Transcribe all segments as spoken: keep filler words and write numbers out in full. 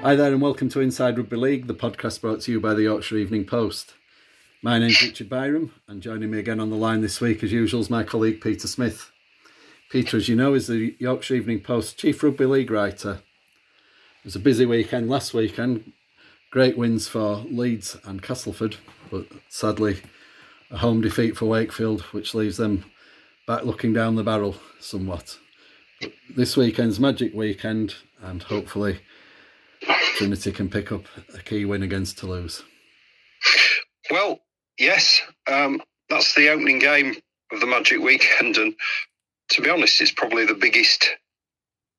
Hi there and welcome to Inside Rugby League, the podcast brought to you by the Yorkshire Evening Post. My name's Richard Byram, and joining me again on the line this week as usual is my colleague Peter Smith. Peter, as you know, is the Yorkshire Evening Post Chief Rugby League writer. It was a busy weekend last weekend, great wins for Leeds and Castleford, but sadly a home defeat for Wakefield, which leaves them back looking down the barrel somewhat. But this weekend's Magic Weekend, and hopefully Trinity can pick up a key win against Toulouse. Well, yes, um, that's the opening game of the Magic Weekend, and to be honest, it's probably the biggest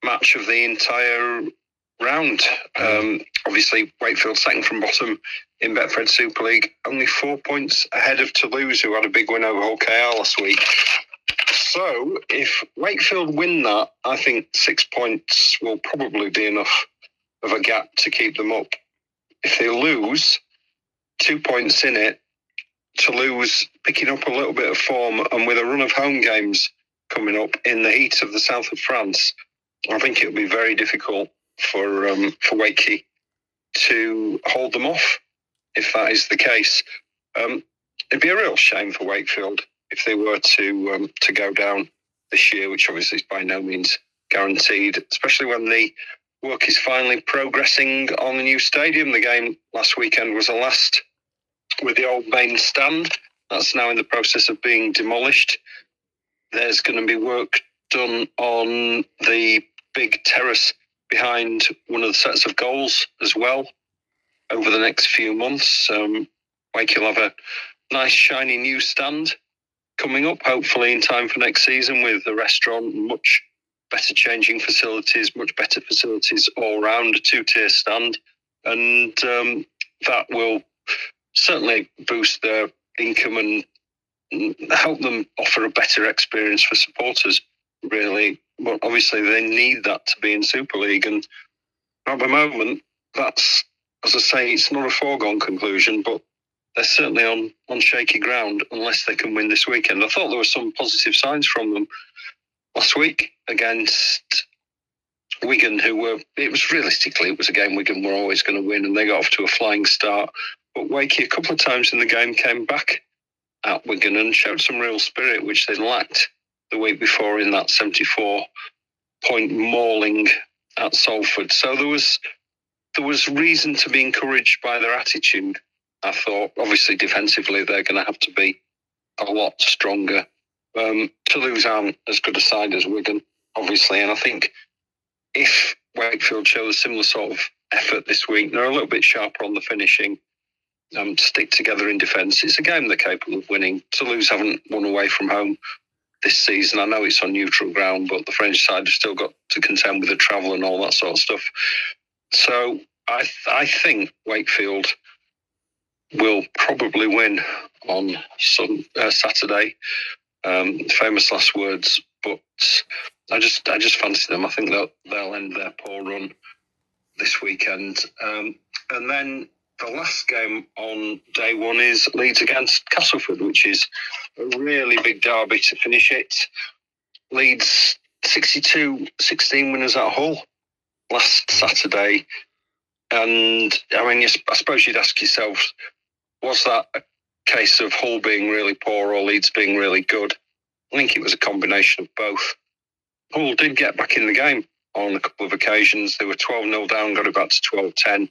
match of the entire round. Um, obviously, Wakefield second from bottom in Betfred Super League, only four points ahead of Toulouse, who had a big win over Hull K R last week. So, if Wakefield win that, I think six points will probably be enough of a gap to keep them up. If they lose, two points in it, Toulouse picking up a little bit of form, and with a run of home games coming up in the heat of the south of France, I think it'll be very difficult for um, for Wakey to hold them off if that is the case. Um, it'd be a real shame for Wakefield if they were to um, to go down this year, which obviously is by no means guaranteed, especially when the work is finally progressing on the new stadium. The game last weekend was the last with the old main stand. That's now in the process of being demolished. There's going to be work done on the big terrace behind one of the sets of goals as well over the next few months. Um, Wake will have a nice shiny new stand coming up, hopefully in time for next season, with the restaurant and much better changing facilities, much better facilities all round, a two-tier stand, and um, that will certainly boost their income and help them offer a better experience for supporters, really. But obviously they need that to be in Super League, and at the moment, that's, as I say, it's not a foregone conclusion, but they're certainly on, on shaky ground unless they can win this weekend. I thought there were some positive signs from them last week against Wigan, who were, it was realistically, it was a game Wigan were always going to win, and they got off to a flying start. But Wakey, a couple of times in the game, came back at Wigan and showed some real spirit, which they lacked the week before in that seventy-four point mauling at Salford. So there was there was reason to be encouraged by their attitude, I thought. Obviously, defensively, they're going to have to be a lot stronger. Um, Toulouse aren't as good a side as Wigan, obviously, and I think if Wakefield show a similar sort of effort this week, they're a little bit sharper on the finishing, um, stick together in defence. It's a game they're capable of winning. Toulouse haven't won away from home this season. I know it's on neutral ground, but the French side have still got to contend with the travel and all that sort of stuff. So I, th- I think Wakefield will probably win on some, uh, Saturday. Um, famous last words, but I just I just fancy them. I think they'll, they'll end their poor run this weekend. Um, and then the last game on day one is Leeds against Castleford, which is a really big derby to finish it. Leeds sixty-two sixteen winners at Hull last Saturday. And, I mean, I suppose you'd ask yourself, was that a case of Hull being really poor or Leeds being really good? I think it was a combination of both. Hull did get back in the game on a couple of occasions. They were twelve nil down, got it back to twelve ten.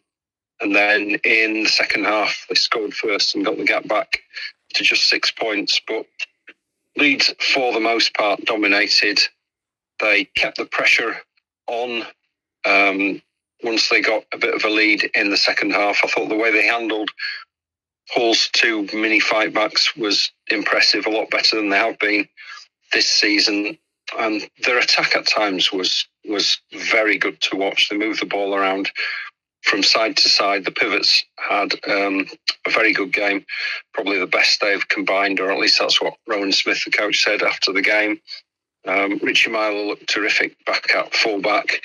And then in the second half, they scored first and got the gap back to just six points. But Leeds, for the most part, dominated. They kept the pressure on um, once they got a bit of a lead in the second half. I thought the way they handled Hull's two mini fightbacks was impressive, a lot better than they have been this season. And their attack at times was was very good to watch. They moved the ball around from side to side. The pivots had um, a very good game, probably the best they've combined, or at least that's what Rohan Smith, the coach, said after the game. Um, Richie Myler looked terrific back at fullback.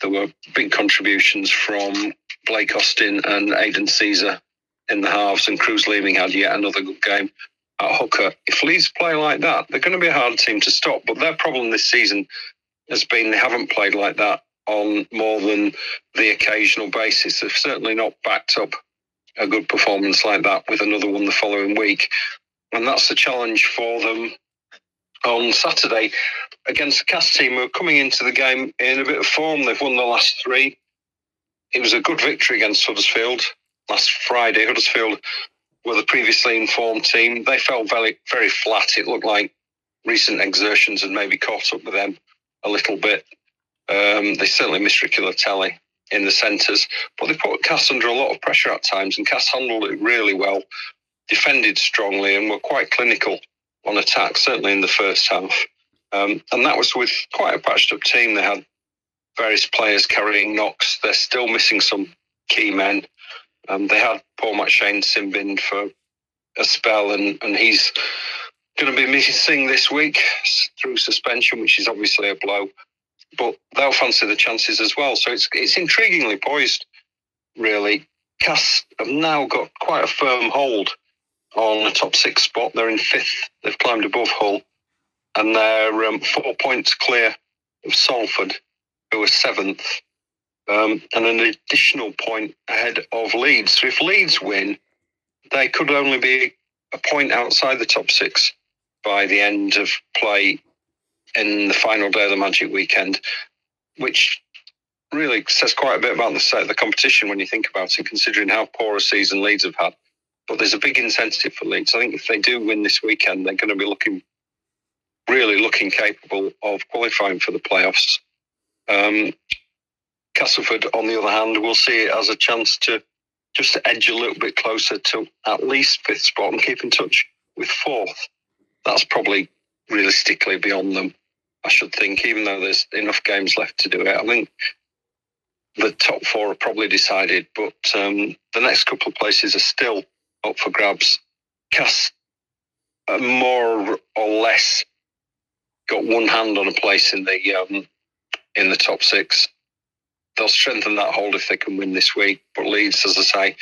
There were big contributions from Blake Austin and Aidan Caesar in the halves, and Cruz Leeming had yet another good game at hooker. If Leeds play like that, they're going to be a hard team to stop, but their problem this season has been they haven't played like that on more than the occasional basis. They've certainly not backed up a good performance like that with another one the following week, and that's the challenge for them on Saturday against the Cass team, who are coming into the game in a bit of form. They've won the last three. It was a good victory against Huddersfield last Friday. Huddersfield were the previously informed team. They fell very, very flat. It looked like recent exertions had maybe caught up with them a little bit. Um, they certainly missed Rikulotelli in the centres, but they put Cass under a lot of pressure at times, and Cass handled it really well, defended strongly and were quite clinical on attack, certainly in the first half. Um, and that was with quite a patched-up team. They had various players carrying knocks. They're still missing some key men. Um, they had Paul McShane Simbin for a spell, and, and he's going to be missing this week through suspension, which is obviously a blow. But they'll fancy the chances as well. So it's it's intriguingly poised, really. Cass have now got quite a firm hold on a top six spot. They're in fifth. They've climbed above Hull. And they're um, four points clear of Salford, who are seventh. Um, and an additional point ahead of Leeds. So if Leeds win, they could only be a point outside the top six by the end of play in the final day of the Magic Weekend, which really says quite a bit about the state of the competition when you think about it, considering how poor a season Leeds have had. But there's a big incentive for Leeds. I think if they do win this weekend, they're going to be looking, really looking capable of qualifying for the playoffs. Um, Castleford, on the other hand, will see it as a chance to just edge a little bit closer to at least fifth spot and keep in touch with fourth. That's probably realistically beyond them, I should think, even though there's enough games left to do it. I think the top four are probably decided, but um, the next couple of places are still up for grabs. Cass uh, more or less got one hand on a place in the um, in the top six. They'll strengthen that hold if they can win this week. But Leeds, as I say,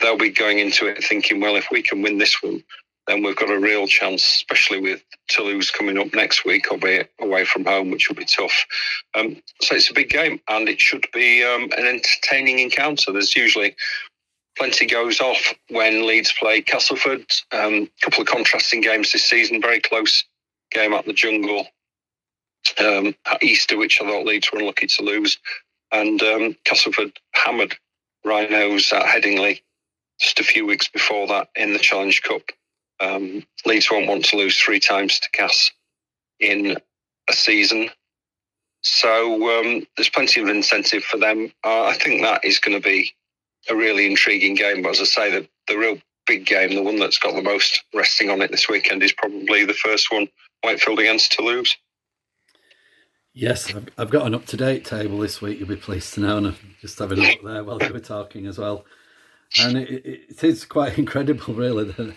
they'll be going into it thinking, well, if we can win this one, then we've got a real chance, especially with Toulouse coming up next week, albeit away from home, which will be tough. Um, so it's a big game, and it should be um, an entertaining encounter. There's usually plenty goes off when Leeds play Castleford. Um, a couple of contrasting games this season, very close game at the Jungle um, at Easter, which I thought Leeds were unlucky to lose. And um, Castleford hammered Rhinos at Headingley just a few weeks before that in the Challenge Cup. Um, Leeds won't want to lose three times to Cass in a season. So um, there's plenty of incentive for them. Uh, I think that is going to be a really intriguing game. But as I say, the, the real big game, the one that's got the most resting on it this weekend, is probably the first one, Whitefield against Toulouse. Yes, I've, I've got an up-to-date table this week, you'll be pleased to know, and I'm just having a look there while you were talking as well. And it, it, it is quite incredible, really, that,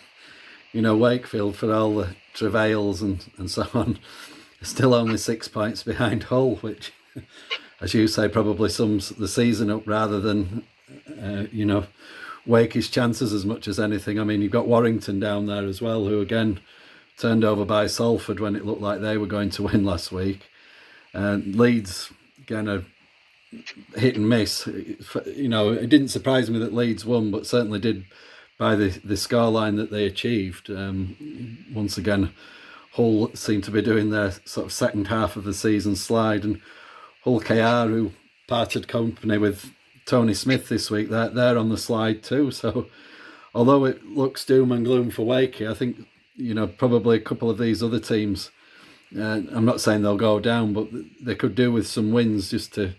you know, Wakefield, for all the travails and, and so on, is still only six points behind Hull, which, as you say, probably sums the season up rather than, uh, you know, Wake's chances as much as anything. I mean, you've got Warrington down there as well, who again turned over by Salford when it looked like they were going to win last week. And Leeds, again, a hit and miss. You know, it didn't surprise me that Leeds won, but certainly did by the, the scoreline that they achieved. Um, once again, Hull seemed to be doing their sort of second half of the season slide, and Hull K R, who parted company with Tony Smith this week, they're, they're on the slide too. So although it looks doom and gloom for Wakey, I think, you know, probably a couple of these other teams, uh, I'm not saying they'll go down, but they could do with some wins just to,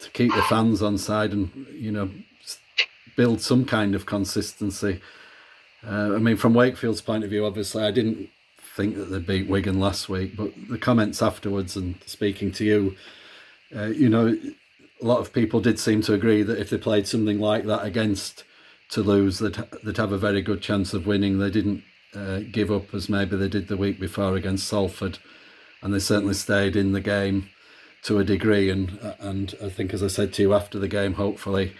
to keep the fans on side and, you know, build some kind of consistency. Uh, I mean, from Wakefield's point of view, obviously, I didn't think that they beat Wigan last week, but the comments afterwards and speaking to you, uh, you know, a lot of people did seem to agree that if they played something like that against Toulouse, they'd, they'd have a very good chance of winning. They didn't uh, give up as maybe they did the week before against Salford, and they certainly stayed in the game. to a degree, and and I think, as I said to you after the game, hopefully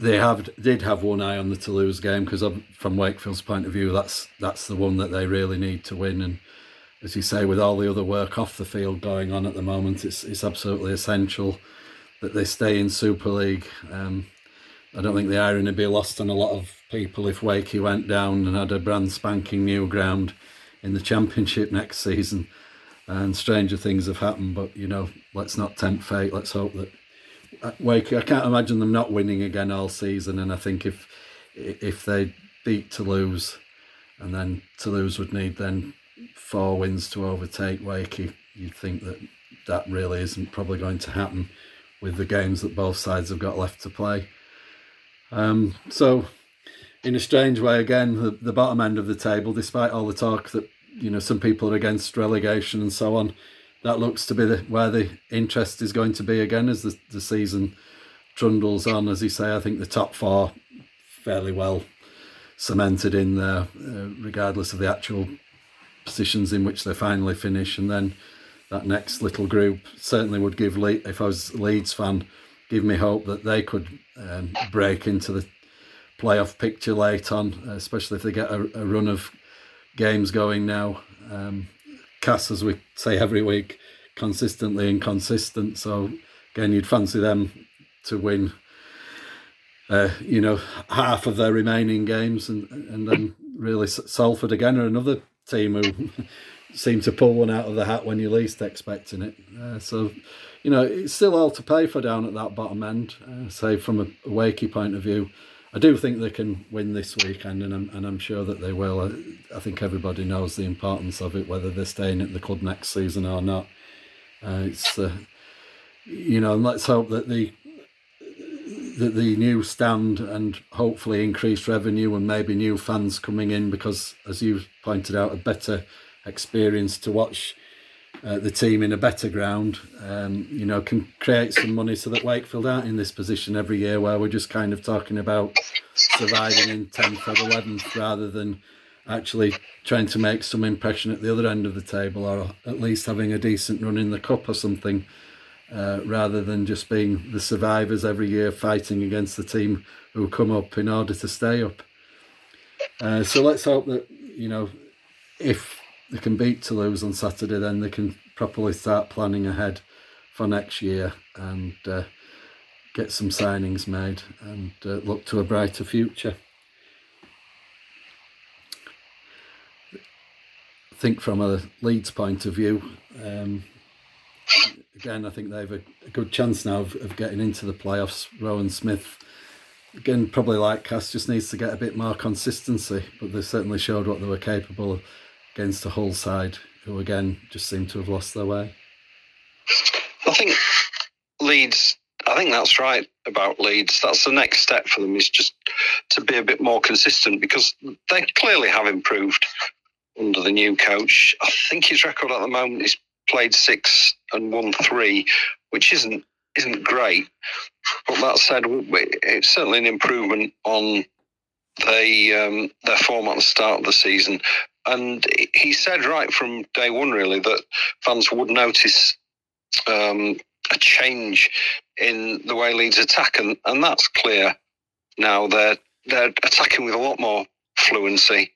they have did have one eye on the Toulouse game, because from Wakefield's point of view, that's that's the one that they really need to win. And as you say, with all the other work off the field going on at the moment, it's it's absolutely essential that they stay in Super League. Um, I don't think the irony would be lost on a lot of people if Wakey went down and had a brand spanking new ground in the Championship next season. And stranger things have happened, but, you know, let's not tempt fate. Let's hope that Wakey, I can't imagine them not winning again all season. And I think if if they beat Toulouse, and then Toulouse would need then four wins to overtake Wakey, you'd think that that really isn't probably going to happen with the games that both sides have got left to play. Um, so, in a strange way, again, the, the bottom end of the table, despite all the talk that, you know, some people are against relegation and so on, that looks to be the, where the interest is going to be again as the, the season trundles on. As you say, I think the top four fairly well cemented in there, uh, regardless of the actual positions in which they finally finish. And then that next little group certainly would give, Le- if I was a Leeds fan, give me hope that they could um, break into the playoff picture late on, especially if they get a, a run of games going now. Um, Cass, as we say every week, consistently inconsistent. So again, you'd fancy them to win, uh, you know, half of their remaining games, and and then really Salford again are another team who seem to pull one out of the hat when you're least expecting it. Uh, so, you know, it's still all to pay for down at that bottom end. Uh, say from a, a Wakey point of view, I do think they can win this weekend, and I'm and I'm sure that they will. I, I think everybody knows the importance of it, whether they're staying at the club next season or not. Uh, it's uh, you know, and let's hope that the that the new stand and hopefully increased revenue and maybe new fans coming in, because as you pointed out, a better experience to watch uh, the team in a better ground, um, you know, can create some money so that Wakefield aren't in this position every year where we're just kind of talking about surviving in tenth or eleventh rather than actually trying to make some impression at the other end of the table, or at least having a decent run in the cup or something, uh, rather than just being the survivors every year fighting against the team who come up in order to stay up. Uh, so let's hope that, you know, if they can beat Toulouse on Saturday, then they can properly start planning ahead for next year and uh, get some signings made and uh, look to a brighter future. I think from a Leeds point of view, um, again, I think they have a, a good chance now of, of getting into the playoffs. Rohan Smith, again, probably like Cass, just needs to get a bit more consistency, but they certainly showed what they were capable of against the Hull side, who again just seem to have lost their way. I think Leeds, I think that's right about Leeds. That's the next step for them, is just to be a bit more consistent, because they clearly have improved under the new coach. I think his record at the moment is played six and won three, which isn't isn't great. But that said, it's certainly an improvement on the, um, their form at the start of the season. And he said right from day one, really, that fans would notice um, a change in the way Leeds attack, and, and that's clear now. They're they're attacking with a lot more fluency.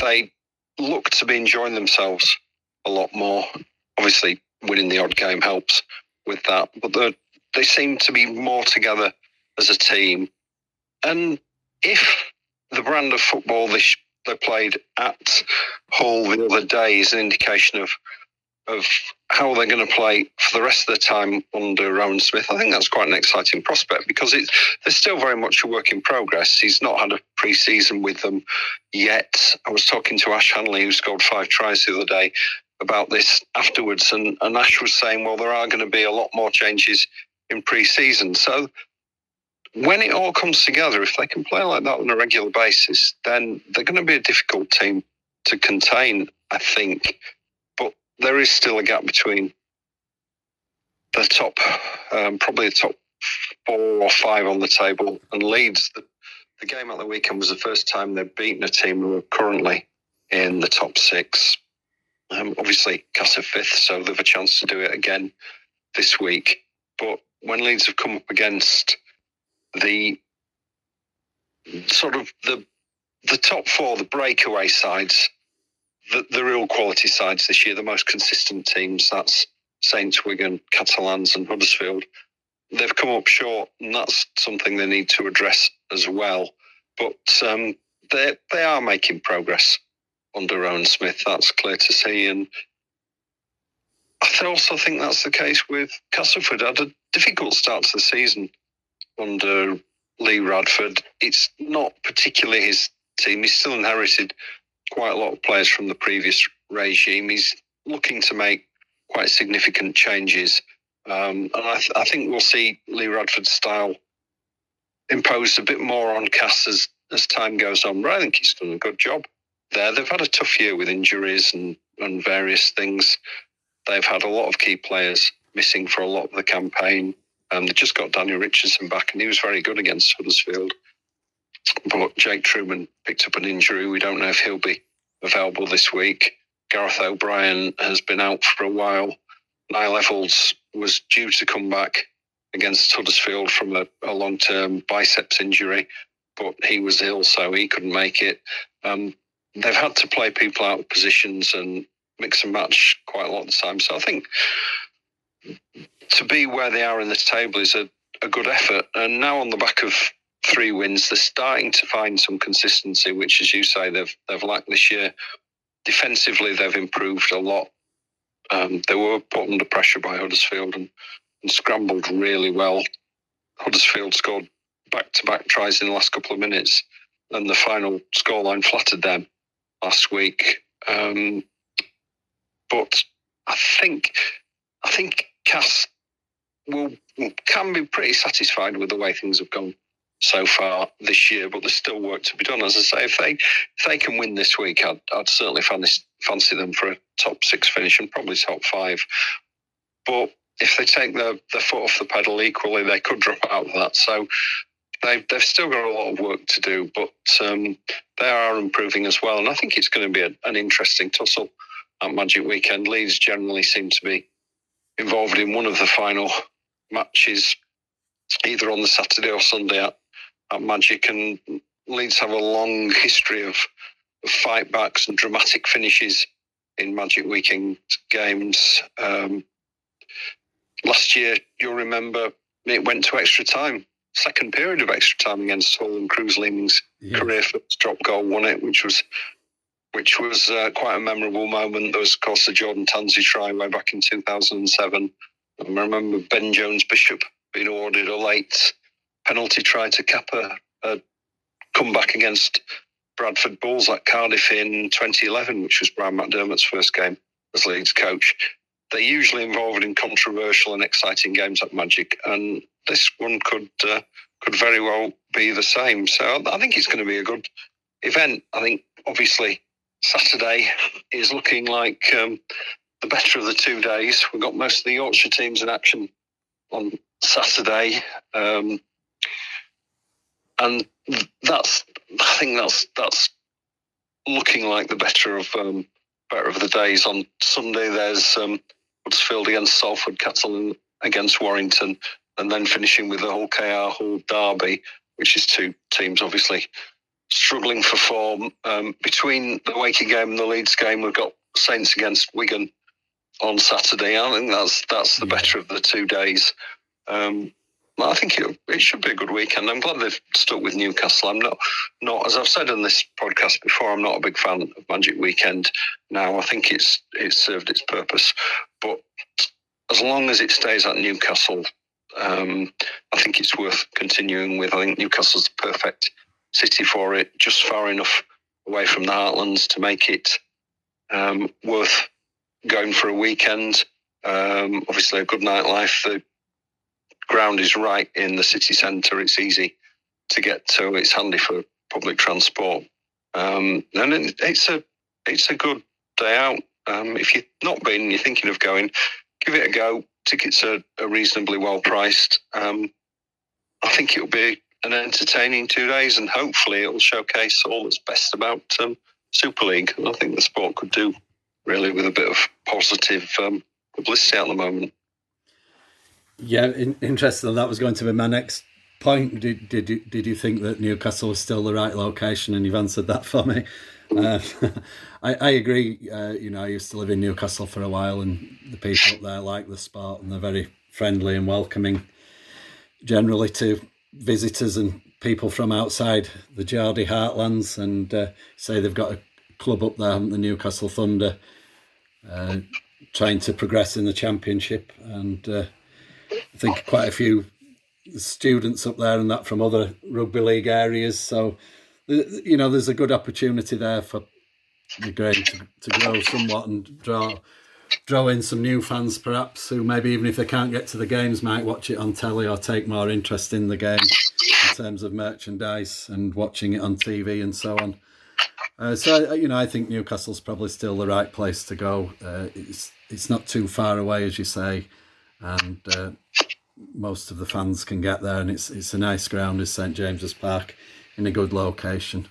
They look to be enjoying themselves a lot more. Obviously, winning the odd game helps with that, but they seem to be more together as a team. And if the brand of football they sh- they played at Hull the other day is an indication of of how they're going to play for the rest of the time under Rowan Smith, I think that's quite an exciting prospect, because it's there's still very much a work in progress. He's not had a pre-season with them yet. I was talking to Ash Hanley, who scored five tries the other day, about this afterwards, and, and Ash was saying, well, there are going to be a lot more changes in pre-season. So when it all comes together, if they can play like that on a regular basis, then they're going to be a difficult team to contain, I think. But there is still a gap between the top, um, probably the top four or five on the table, and Leeds. The, the game at the weekend was the first time they've beaten a team who are currently in the top six. Um, obviously, Cass are fifth, so they've a chance to do it again this week. But when Leeds have come up against the sort of the the top four, the breakaway sides, the, the real quality sides this year, the most consistent teams, that's Saints, Wigan, Catalans and Huddersfield, they've come up short, and that's something they need to address as well. But um, they they are making progress under Rohan Smith, that's clear to see. And I also think that's the case with Castleford. Had a difficult start to the season under Lee Radford. It's not particularly his team. He's still inherited quite a lot of players from the previous regime. He's looking to make quite significant changes. Um, and I, th- I think we'll see Lee Radford's style imposed a bit more on Cass as, as time goes on. But I think he's done a good job there. They've had a tough year with injuries and, and various things. They've had a lot of key players missing for a lot of the campaign. Um, they just got Daniel Richardson back, and he was very good against Huddersfield. But Jake Truman picked up an injury. We don't know if he'll be available this week. Gareth O'Brien has been out for a while. Niall Evelds was due to come back against Huddersfield from a, a long-term biceps injury, but he was ill, so he couldn't make it. Um, they've had to play people out of positions and mix and match quite a lot of the time. So I think to be where they are in the table is a, a good effort. And now on the back of three wins, they're starting to find some consistency, which, as you say, they've they've lacked this year. Defensively, they've improved a lot. Um, they were put under pressure by Huddersfield and, and scrambled really well. Huddersfield scored back-to-back tries in the last couple of minutes, and the final scoreline flattered them last week. Um, but I think I think Cass will can be pretty satisfied with the way things have gone so far this year, but there's still work to be done. As I say, if they if they can win this week, I'd, I'd certainly fancy, fancy them for a top six finish and probably top five. But if they take their, their foot off the pedal equally, they could drop out of that. So they, they've still got a lot of work to do, but um, they are improving as well. And I think it's going to be a, an interesting tussle at Magic Weekend. Leeds generally seem to be involved in one of the final matches, either on the Saturday or Sunday at, at Magic, and Leeds have a long history of, of fight backs and dramatic finishes in Magic Weekend games. Um, last year, you'll remember, it went to extra time, second period of extra time against Hull, and Cruz Leeming's yeah. career first drop goal won it, which was which was uh, quite a memorable moment. There was, of course, the Jordan Tanzi try way back in two thousand seven. And I remember Ben Jones Bishop being awarded a late penalty try to cap a, a comeback against Bradford Bulls at Cardiff in twenty eleven, which was Brian McDermott's first game as Leeds coach. They're usually involved in controversial and exciting games at Magic, and this one could uh, could very well be the same. So I think it's going to be a good event. I think, obviously, Saturday is looking like um, the better of the two days. We've got most of the Yorkshire teams in action on Saturday, um, and that's I think that's that's looking like the better of um, better of the days. On Sunday, there's um, Huddersfield against Salford, Catalan against Warrington, and then finishing with the Hull K R Hull derby, which is two teams obviously struggling for form. Um, between the Wakey game and the Leeds game, we've got Saints against Wigan on Saturday. I think that's that's the better of the two days. Um, I think it, it should be a good weekend. I'm glad they've stuck with Newcastle. I'm not, not as I've said on this podcast before, I'm not a big fan of Magic Weekend now. I think it's it's served its purpose. But as long as it stays at Newcastle, um, I think it's worth continuing with. I think Newcastle's the perfect city for it, just far enough away from the heartlands to make it um, worth going for a weekend. Um, obviously, a good nightlife. The ground is right in the city centre. It's easy to get to. It's handy for public transport. Um, and it, it's a it's a good day out. Um, if you've not been, you're thinking of going, give it a go. Tickets are, are reasonably well priced. Um, I think it'll be an entertaining two days, and hopefully it will showcase all that's best about um, Super League. I think the sport could do really, with a bit of positive um, publicity at the moment. Yeah, in, interesting. That was going to be my next point. Did did you, did you think that Newcastle is still the right location? And you've answered that for me. Uh, I, I agree. Uh, you know, I used to live in Newcastle for a while, and the people up there like the sport, and they're very friendly and welcoming generally to visitors and people from outside the Geordie heartlands. And uh, say they've got a club up there, the Newcastle Thunder, uh, trying to progress in the Championship. And uh, I think quite a few students up there and that from other rugby league areas. So, you know, there's a good opportunity there for the grade to, to grow somewhat and draw draw in some new fans, perhaps, who maybe even if they can't get to the games might watch it on telly or take more interest in the game in terms of merchandise and watching it on T V and so on. Uh, so, you know, I think Newcastle's probably still the right place to go. Uh, it's it's not too far away, as you say, and uh, most of the fans can get there, and it's it's a nice ground, is St James's Park, in a good location,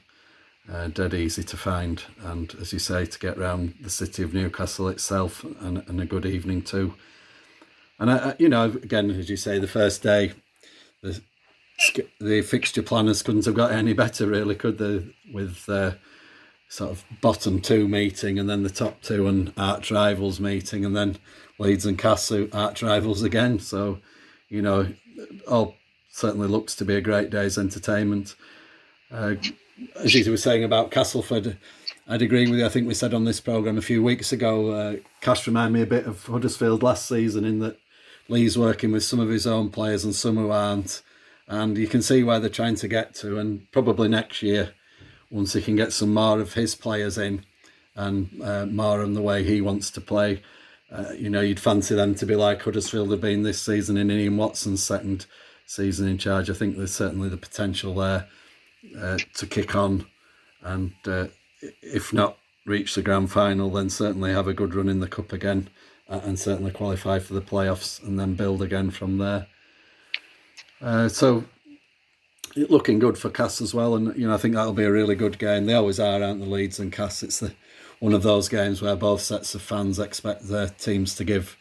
uh, dead easy to find, and as you say, to get round the city of Newcastle itself, and, and a good evening too. And I, I, you know, again, as you say, the first day, the the fixture planners couldn't have got any better, really, could they? With uh, sort of bottom two meeting, and then the top two and arch rivals meeting, and then Leeds and Castle arch rivals again. So, you know, all certainly looks to be a great day's entertainment. Uh, as you were saying about Castleford, I'd agree with you. I think we said on this programme a few weeks ago, uh, Cash reminded me a bit of Huddersfield last season, in that Lee's working with some of his own players and some who aren't, and you can see where they're trying to get to. And probably next year, once he can get some more of his players in and uh, more on the way he wants to play, uh, you know, you'd fancy them to be like Huddersfield have been this season in Ian Watson's second season in charge. I think there's certainly the potential there Uh, to kick on and uh, if not reach the grand final, then certainly have a good run in the cup again, uh, and certainly qualify for the playoffs and then build again from there. Uh, so looking good for Cass as well, and you know, I think that'll be a really good game. They always are, aren't the Leeds and Cass? It's the, one of those games where both sets of fans expect their teams to give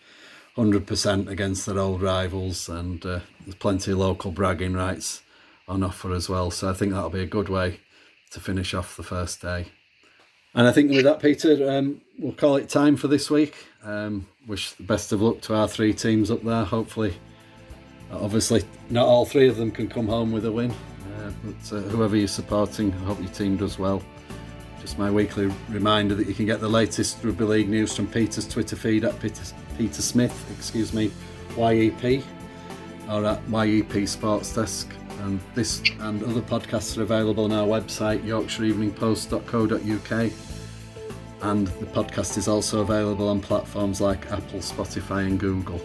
one hundred percent against their old rivals, and uh, there's plenty of local bragging rights on offer as well, so I think that'll be a good way to finish off the first day. And I think with that, Peter, um, we'll call it time for this week. Um, wish the best of luck to our three teams up there. Hopefully, obviously, not all three of them can come home with a win, uh, but uh, whoever you're supporting, I hope your team does well. Just my weekly reminder that you can get the latest rugby league news from Peter's Twitter feed at Peter, Peter Smith, excuse me, Y E P, or at Y E P Sports Desk. And this and other podcasts are available on our website, yorkshire evening post dot co dot uk. And the podcast is also available on platforms like Apple, Spotify and Google.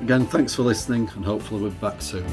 Again, thanks for listening, and hopefully we'll be back soon.